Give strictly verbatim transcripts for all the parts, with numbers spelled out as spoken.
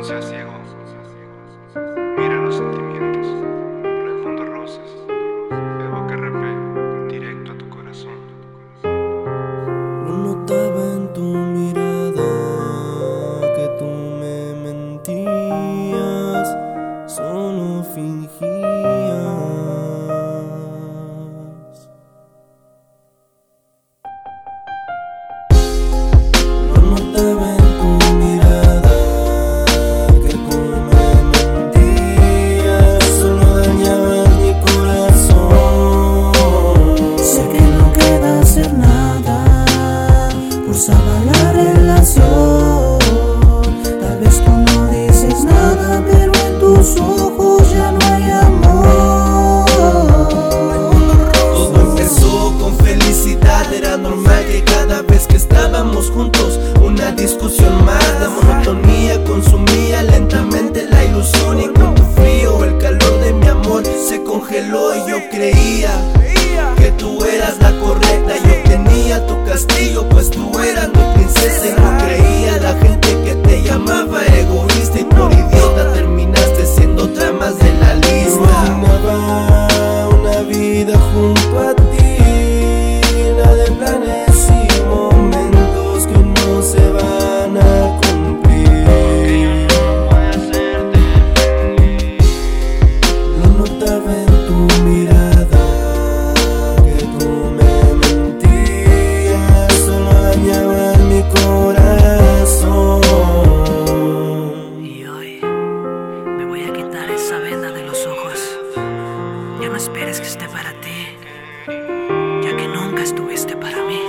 corazón sea ciego. Mira los sentimientos, profundo roces. Evoque R P, directo a tu corazón. No notaba en tu mirada que tú me mentías, solo fingías. No notaba en tal vez tú no dices nada, pero en tus ojos ya no hay amor. Todo empezó con felicidad, era normal que cada vez que estábamos juntos una discusión más. La monotonía consumía lentamente la ilusión, y con tu frío el calor de mi amor se congeló, y yo creía que tú eras la correcta. Yo tenía tu castillo, pues tú eras mi princesa, y no creía la gente que te llamaba egoísta, y por idiota terminaste siendo otra más de la lista. Imaginaba una vida junto a ti, la de planes y momentos que no se van a cumplir, porque yo no voy a hacerte feliz. Lo notaba en tu mirada que tú me mentías, solo dañabas mi corazón. Y hoy me voy a quitar esa venda de los ojos. Ya no esperes que esté para ti, ya que nunca estuviste para mí.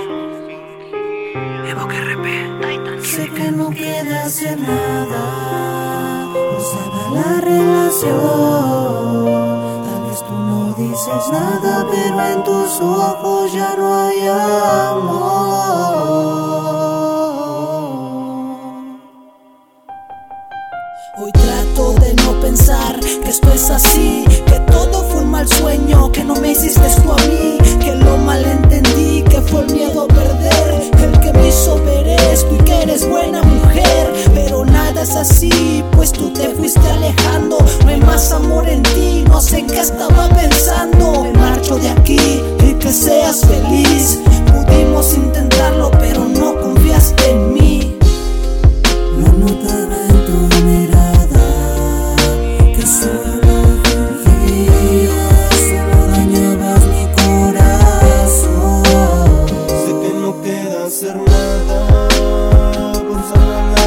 Evoque R P, Titan. Sé que no queda hacer nada, no salva la relación. Tal vez tú no dices nada, pero en tus ojos ya no hay amor. Hoy trato de no pensar que esto es así, que todo fue un mal sueño, que no me hiciste esto a mí, que lo malentendí, que fue el miedo a perder el que me hizo ver esto, y que eres buena mujer, pero nada es así, pues tú te fuiste alejando. No hay más amor en ti, no sé en qué estaba pensando. Me marcho de aquí y que seas feliz. Pudimos intentarlo, pero no confiaste en mí. Lo notaba en tu mirada que soy. Hacer nada, por saber.